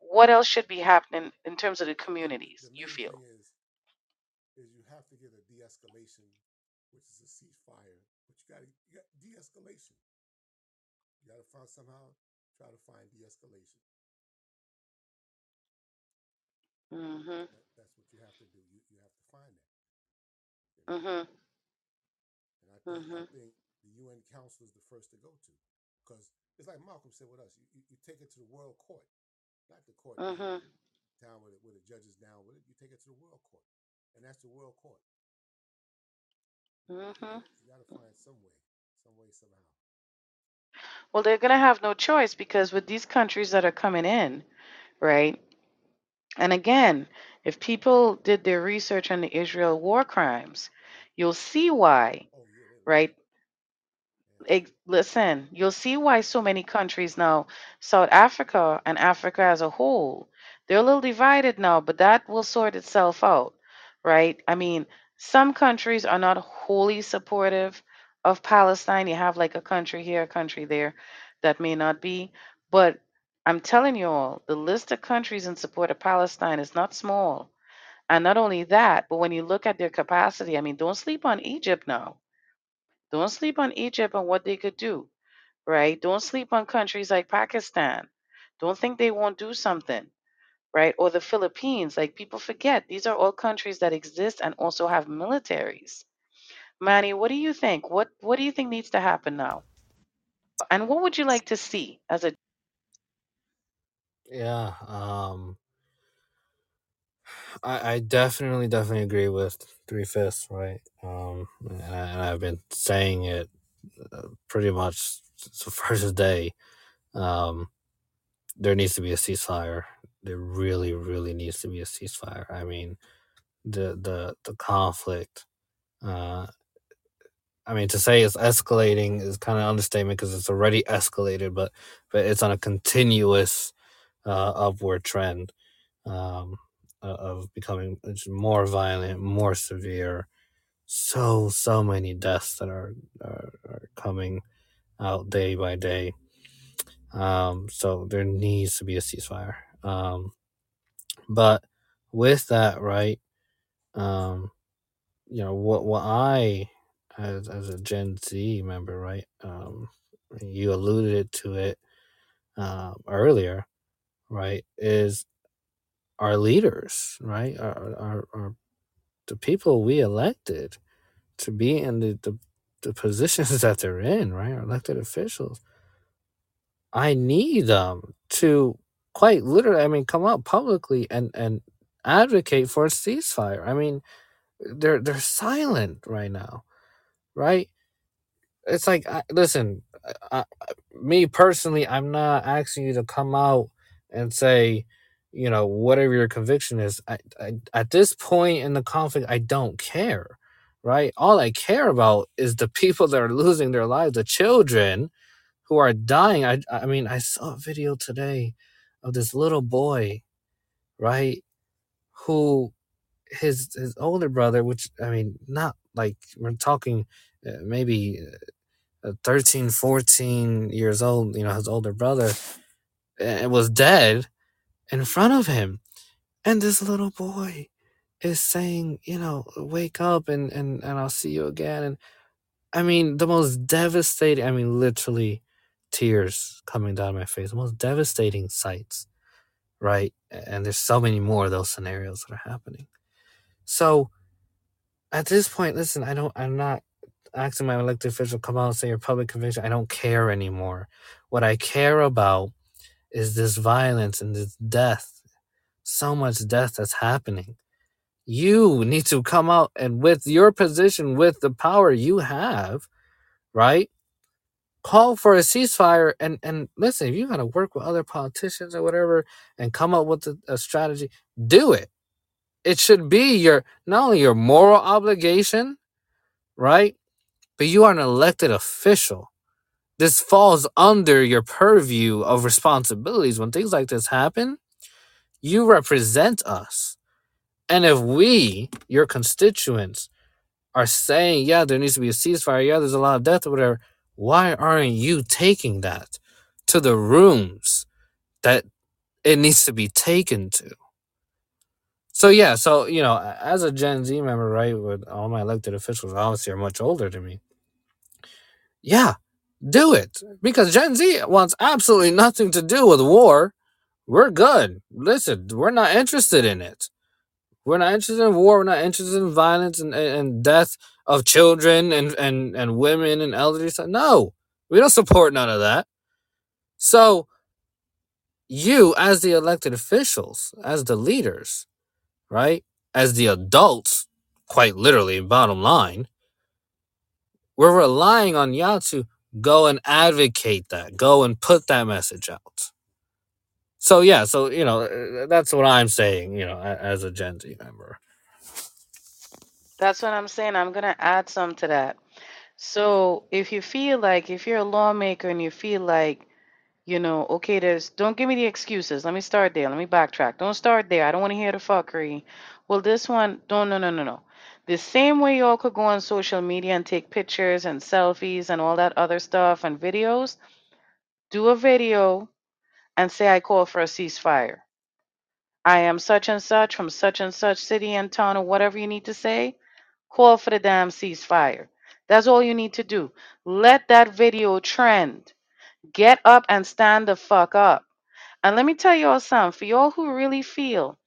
what else should be happening in terms of the communities, the you feel? Is you have to get a de-escalation, which is a ceasefire. You got de-escalation. You got to try to find de-escalation. Mm-hmm. That's what you have to do. You have to find that. Mm-hmm. And I think the UN Council is the first to go to, because it's like Malcolm said with us. You take it to the world court, not the court down with it, where the judge is down with it. You take it to the world court, and that's the world court. Mm-hmm. You gotta find some way, somehow. Well, they're gonna have no choice, because with these countries that are coming in, right? And again, if people did their research on the Israel war crimes, you'll see why, right? Listen, you'll see why so many countries now, South Africa and Africa as a whole, they're a little divided now, but that will sort itself out, right? I mean, some countries are not wholly supportive of Palestine. You have like a country here, a country there that may not be. But I'm telling you all, the list of countries in support of Palestine is not small. And not only that, but when you look at their capacity, I mean, don't sleep on Egypt now. Don't sleep on Egypt and what they could do, right? Don't sleep on countries like Pakistan. Don't think they won't do something. Right? Or the Philippines, like people forget, these are all countries that exist and also have militaries. Manny, what do you think? What do you think needs to happen now? And what would you like to see as a... Yeah, I definitely agree with Three-Fifths, right? And I've been saying it pretty much since the first day. There needs to be a ceasefire. there really, really needs to be a ceasefire. I mean, the conflict, I mean, to say it's escalating is kind of an understatement because it's already escalated, but it's on a continuous upward trend of becoming more violent, more severe. So many deaths that are coming out day by day. So there needs to be a ceasefire. But with that, right, you know, what I... As a Gen Z member, right? You alluded to it earlier, right? Is our leaders, right? Our the people we elected to be in the positions that they're in, right? Our elected officials. I need them to quite literally, I mean, come out publicly and advocate for a ceasefire. I mean, they're silent right now. Right, it's like, listen, me personally, I'm not asking you to come out and say, you know, whatever your conviction is. I at this point in the conflict, I don't care, right? All I care about is the people that are losing their lives, the children who are dying. I mean, I saw a video today of this little boy, right, who his older brother, which, I mean, not like we're talking maybe 13, 14 years old, you know, his older brother was dead in front of him. And this little boy is saying, you know, wake up and I'll see you again. And I mean, the most devastating, I mean, literally tears coming down my face, the most devastating sights, right? And there's so many more of those scenarios that are happening. So at this point, listen, I'm not asking my elected official to come out and say your public conviction. I don't care anymore. What I care about is this violence and this death. So much death that's happening. You need to come out and with your position, with the power you have, right? Call for a ceasefire and listen, if you gotta work with other politicians or whatever and come up with a strategy, do it. It should be your, not only your moral obligation, right? But you are an elected official. This falls under your purview of responsibilities. When things like this happen, you represent us. And if we, your constituents, are saying, yeah, there needs to be a ceasefire, yeah, there's a lot of death or whatever, why aren't you taking that to the rooms that it needs to be taken to? So, yeah, so, you know, as a Gen Z member, right, with all my elected officials, obviously, are much older than me. Yeah, do it. Because Gen Z wants absolutely nothing to do with war. We're good. Listen, we're not interested in it. We're not interested in war. We're not interested in violence and death of children and women and elders. No, we don't support none of that. So you, as the elected officials, as the leaders, right? As the adults, quite literally, bottom line, we're relying on y'all to go and advocate that, go and put that message out. So, yeah, so, you know, that's what I'm saying, you know, as a Gen Z member. That's what I'm saying. I'm going to add some to that. So if you feel like, if you're a lawmaker and you feel like, you know, okay, don't give me the excuses. Let me start there. Let me backtrack. Don't start there. I don't want to hear the fuckery. Well, this one, no. The same way y'all could go on social media and take pictures and selfies and all that other stuff and videos, do a video and say, I call for a ceasefire. I am such and such from such and such city and town or whatever you need to say. Call for the damn ceasefire. That's all you need to do. Let that video trend. Get up and stand the fuck up. And let me tell you all something. For y'all who really feel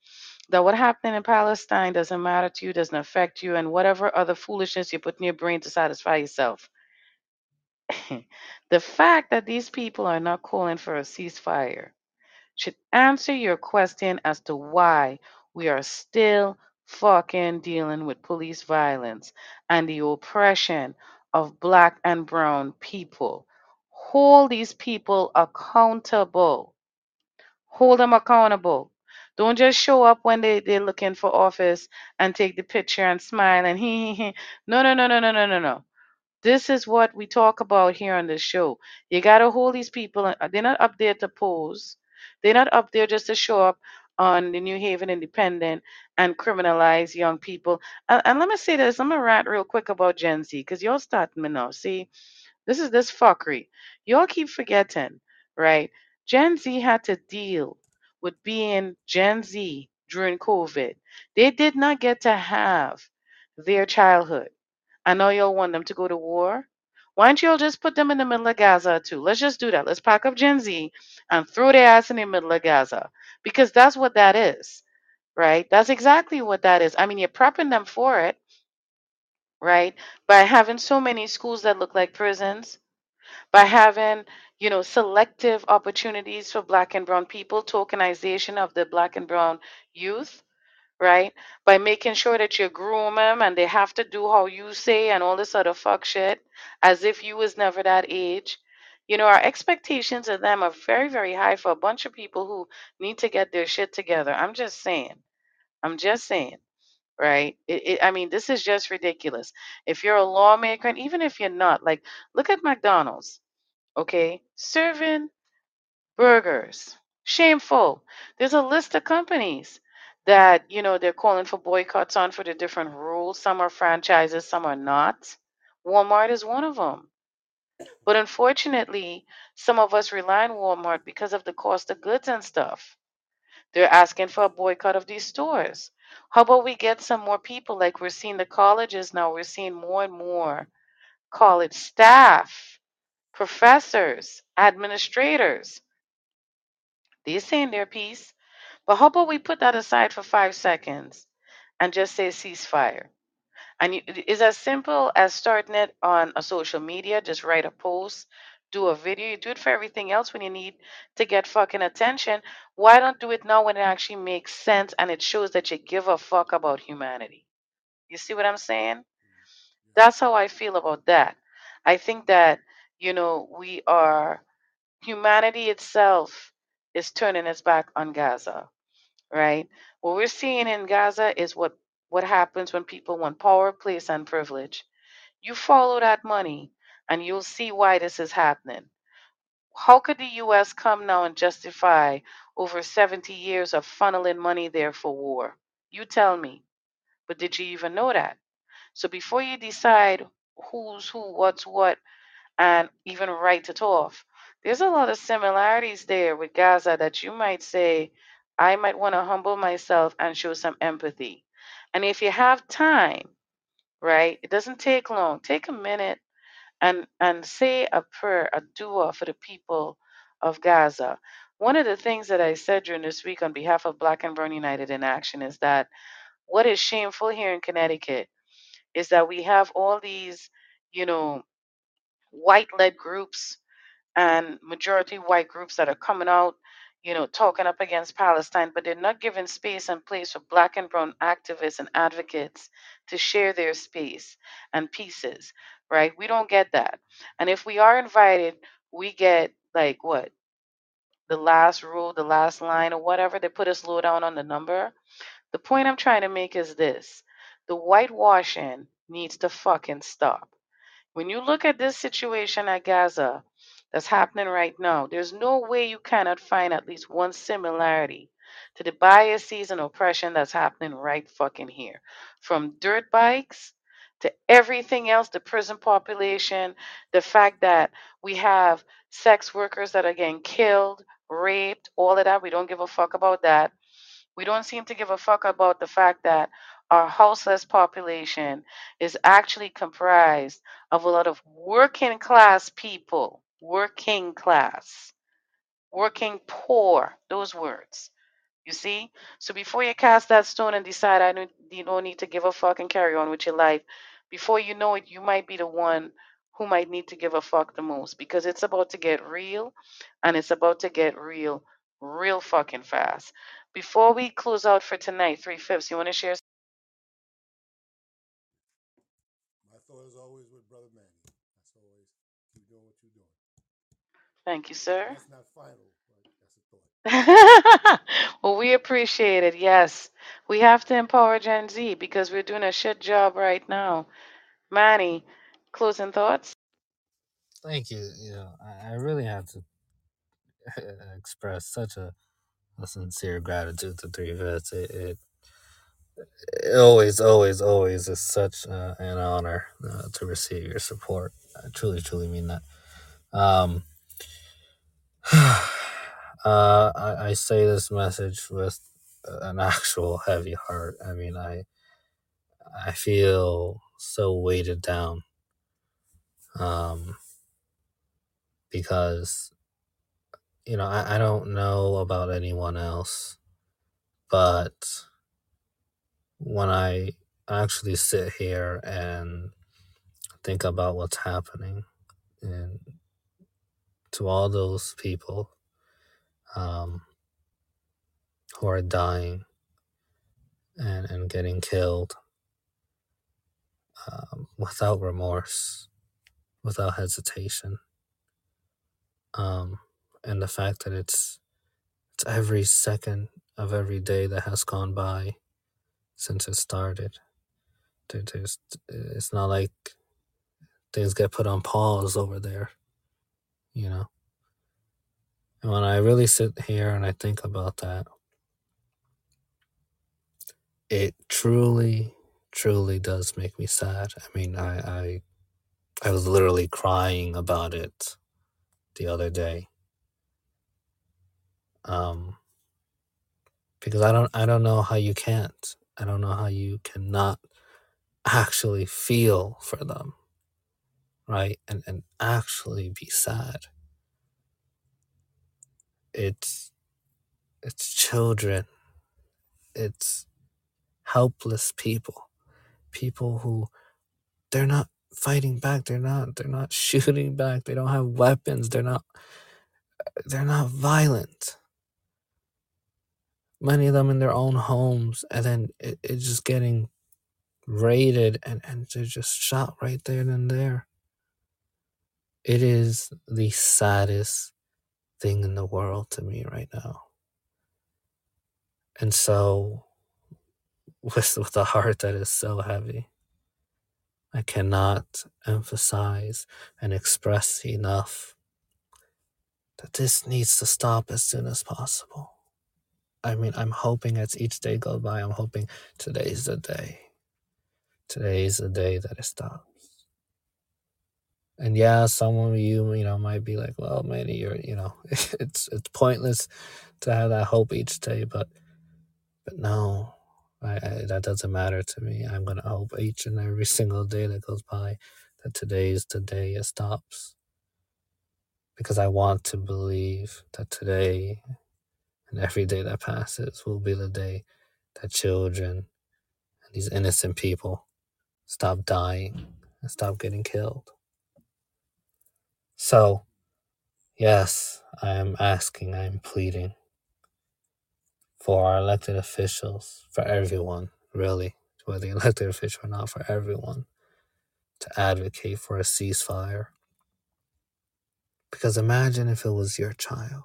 that what happened in Palestine doesn't matter to you, doesn't affect you, and whatever other foolishness you put in your brain to satisfy yourself. The fact that these people are not calling for a ceasefire should answer your question as to why we are still fucking dealing with police violence and the oppression of black and brown people. Hold these people accountable. Hold them accountable. Don't just show up when they're looking for office and take the picture and smile and he. No. This is what we talk about here on this show. You got to hold these people. They're not up there to pose. They're not up there just to show up on the New Haven Independent and criminalize young people. And let me say this. I'm going to rant real quick about Gen Z because y'all starting me now. See, this is this fuckery. Y'all keep forgetting, right? Gen Z had to deal with being Gen Z during COVID. They did not get to have their childhood. I know y'all want them to go to war. Why don't y'all just put them in the middle of Gaza too? Let's just do that. Let's pack up Gen Z and throw their ass in the middle of Gaza because that's what that is, right? That's exactly what that is. I mean, you're prepping them for it, right? By having so many schools that look like prisons, by having, you know, selective opportunities for Black and brown people, tokenization of the Black and brown youth, right? By making sure that you groom them and they have to do how you say and all this other fuck shit, as if you was never that age. You know, our expectations of them are very, very high for a bunch of people who need to get their shit together. I'm just saying, right? I mean, this is just ridiculous. If you're a lawmaker, and even if you're not, like, look at McDonald's, okay? Serving burgers. Shameful. There's a list of companies that, you know, they're calling for boycotts on for the different rules. Some are franchises, some are not. Walmart is one of them. But unfortunately, some of us rely on Walmart because of the cost of goods and stuff. They're asking for a boycott of these stores. How about we get some more people, like we're seeing the colleges now, we're seeing more and more college staff, professors, administrators. They're saying their piece. But how about we put that aside for 5 seconds and just say ceasefire? And it's as simple as starting it on a social media, just write a post, do a video. You do it for everything else when you need to get fucking attention. Why don't do it now when it actually makes sense and it shows that you give a fuck about humanity? You see what I'm saying? That's how I feel about that. I think that, you know, humanity itself is turning its back on Gaza, right? What we're seeing in Gaza is what happens when people want power, place, and privilege. You follow that money, and you'll see why this is happening. How could the U.S. come now and justify over 70 years of funneling money there for war? You tell me. But did you even know that? So before you decide who's who, what's what, and even write it off, there's a lot of similarities there with Gaza that you might say, I might want to humble myself and show some empathy. And if you have time, right, it doesn't take long. Take a minute and say a prayer, a dua for the people of Gaza. One of the things that I said during this week on behalf of Black and Brown United in Action is that what is shameful here in Connecticut is that we have all these, you know, white-led groups and majority white groups that are coming out, you know, talking up against Palestine, but they're not giving space and place for Black and brown activists and advocates to share their space and pieces, right? We don't get that. And if we are invited, we get like what? The last rule, the last line or whatever. They put us low down on the number. The point I'm trying to make is this. The whitewashing needs to fucking stop. When you look at this situation at Gaza, that's happening right now, there's no way you cannot find at least one similarity to the biases and oppression that's happening right fucking here. From dirt bikes to everything else, the prison population, the fact that we have sex workers that are getting killed, raped, all of that. We don't give a fuck about that. We don't seem to give a fuck about the fact that our houseless population is actually comprised of a lot of working class people. Working class, working poor, those words, you see? So before you cast that stone and decide you don't need to give a fuck and carry on with your life, before you know it, you might be the one who might need to give a fuck the most because it's about to get real and it's about to get real, real fucking fast. Before we close out for tonight, 3/5, you want to share? My thought is always with Brother Manny. That's always, keep doing what you're doing. Thank you, sir. That's not final, but that's a thought. Well, we appreciate it. Yes, we have to empower Gen Z because we're doing a shit job right now. Manny, closing thoughts? Thank you. I really have to express such a sincere gratitude to Three-Fifths. It always is such an honor to receive your support. I truly mean that. I say this message with an actual heavy heart. I mean, I feel so weighted down because, I don't know about anyone else, but when I actually sit here and think about what's happening and to all those people who are dying and getting killed without remorse, without hesitation, and the fact that it's every second of every day that has gone by since it started. It's not like things get put on pause over there, And when I really sit here and I think about that, it truly does make me sad. I mean, I was literally crying about it the other day. Because I don't know how you can't. I don't know how you cannot actually feel for them, right? And actually be sad. It's children. It's helpless people. People who they're not fighting back. They're not shooting back. They don't have weapons. They're not violent. Many of them in their own homes, and then it's just getting raided and they're just shot right there and there. It is the saddest thing in the world to me right now. And so, with a heart that is so heavy, I cannot emphasize and express enough that this needs to stop as soon as possible. I mean, I'm hoping as each day goes by, I'm hoping today's the day. Today's the day that it stops. And yeah, someone you might be like, well, Manny, it's pointless to have that hope each day, but no, I that doesn't matter to me. I'm gonna hope each and every single day that goes by that today's the day it stops. Because I want to believe that today and every day that passes will be the day that children and these innocent people stop dying and stop getting killed. So, yes, I am asking, I am pleading for our elected officials, for everyone, really, whether you're elected official or not, for everyone to advocate for a ceasefire. Because imagine if it was your child.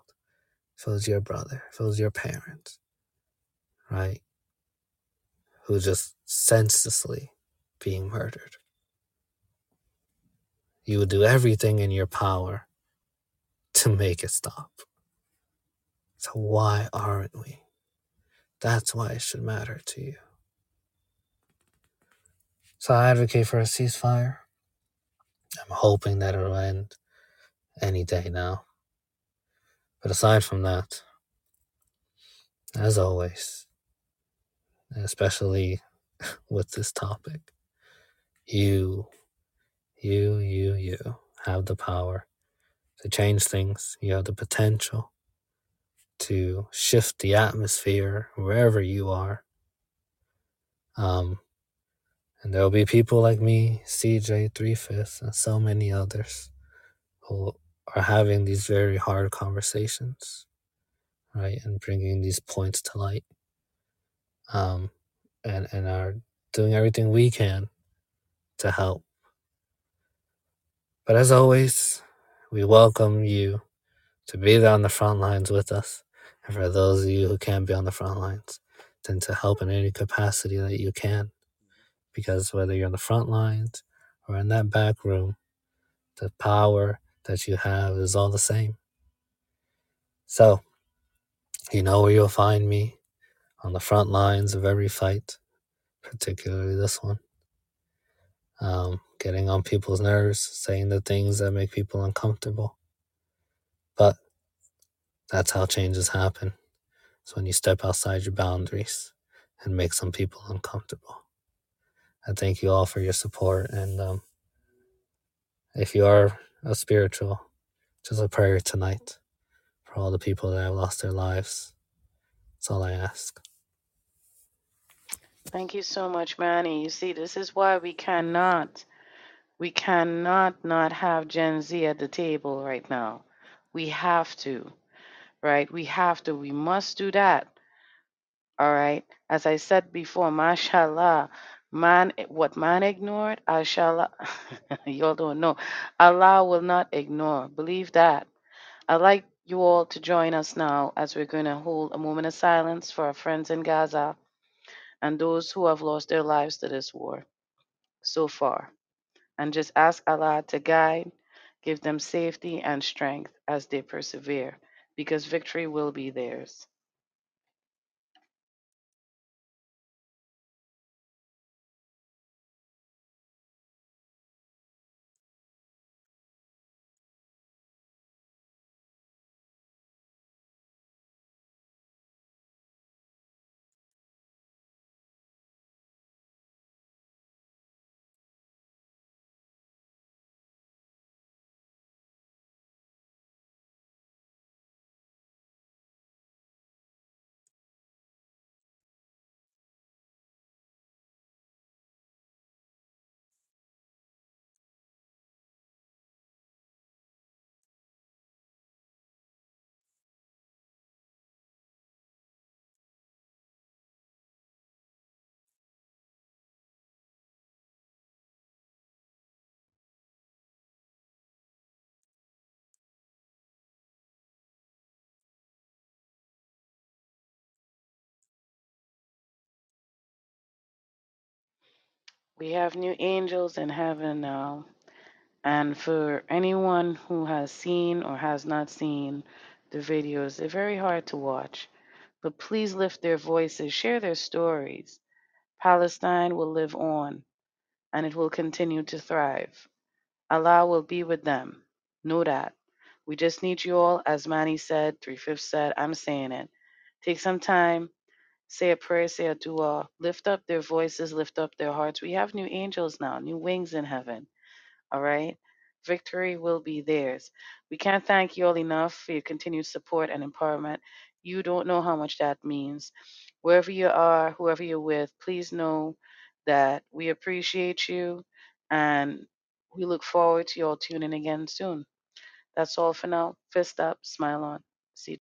If it was your brother, if it was your parent, right? Who just senselessly being murdered. You would do everything in your power to make it stop. So why aren't we? That's why it should matter to you. So I advocate for a ceasefire. I'm hoping that it'll end any day now. But aside from that, as always, and especially with this topic, you have the power to change things. You have the potential to shift the atmosphere wherever you are. And there'll be people like me, CJ, Three-Fifths, and so many others who are having these very hard conversations, right? And bringing these points to light. And are doing everything we can to help. But as always, we welcome you to be there on the front lines with us. and for those of you who can't be on the front lines, then to help in any capacity that you can. Because whether you're on the front lines or in that back room, the power that you have is all the same. So, you know where you'll find me, on the front lines of every fight, particularly this one. Getting on people's nerves, saying the things that make people uncomfortable. But that's how changes happen. It's when you step outside your boundaries and make some people uncomfortable. I thank you all for your support. And if you are a spiritual, just a prayer tonight for all the people that have lost their lives. That's all I ask. Thank you so much, Manny. You see, this is why we cannot not have Gen Z at the table right now. We have to, right? We must do that. All right. As I said before, mashallah, man, what man ignored, inshallah, you all don't know. Allah will not ignore. Believe that. I'd like you all to join us now as we're going to hold a moment of silence for our friends in Gaza and those who have lost their lives to this war so far. And just ask Allah to guide, give them safety and strength as they persevere, because victory will be theirs. We have new angels in heaven now. And for anyone who has seen or has not seen the videos, they're very hard to watch. But please lift their voices, share their stories. Palestine will live on, and it will continue to thrive. Allah will be with them. Know that. We just need you all, as Manny said, Three-Fifths said, I'm saying it. Take some time. Say a prayer, say a dua, lift up their voices, lift up their hearts. We have new angels now, new wings in heaven. All right? Victory will be theirs. We can't thank you all enough for your continued support and empowerment. You don't know how much that means. Wherever you are, whoever you're with, please know that we appreciate you and we look forward to you all tuning in again soon. That's all for now. Fist up, smile on. See you.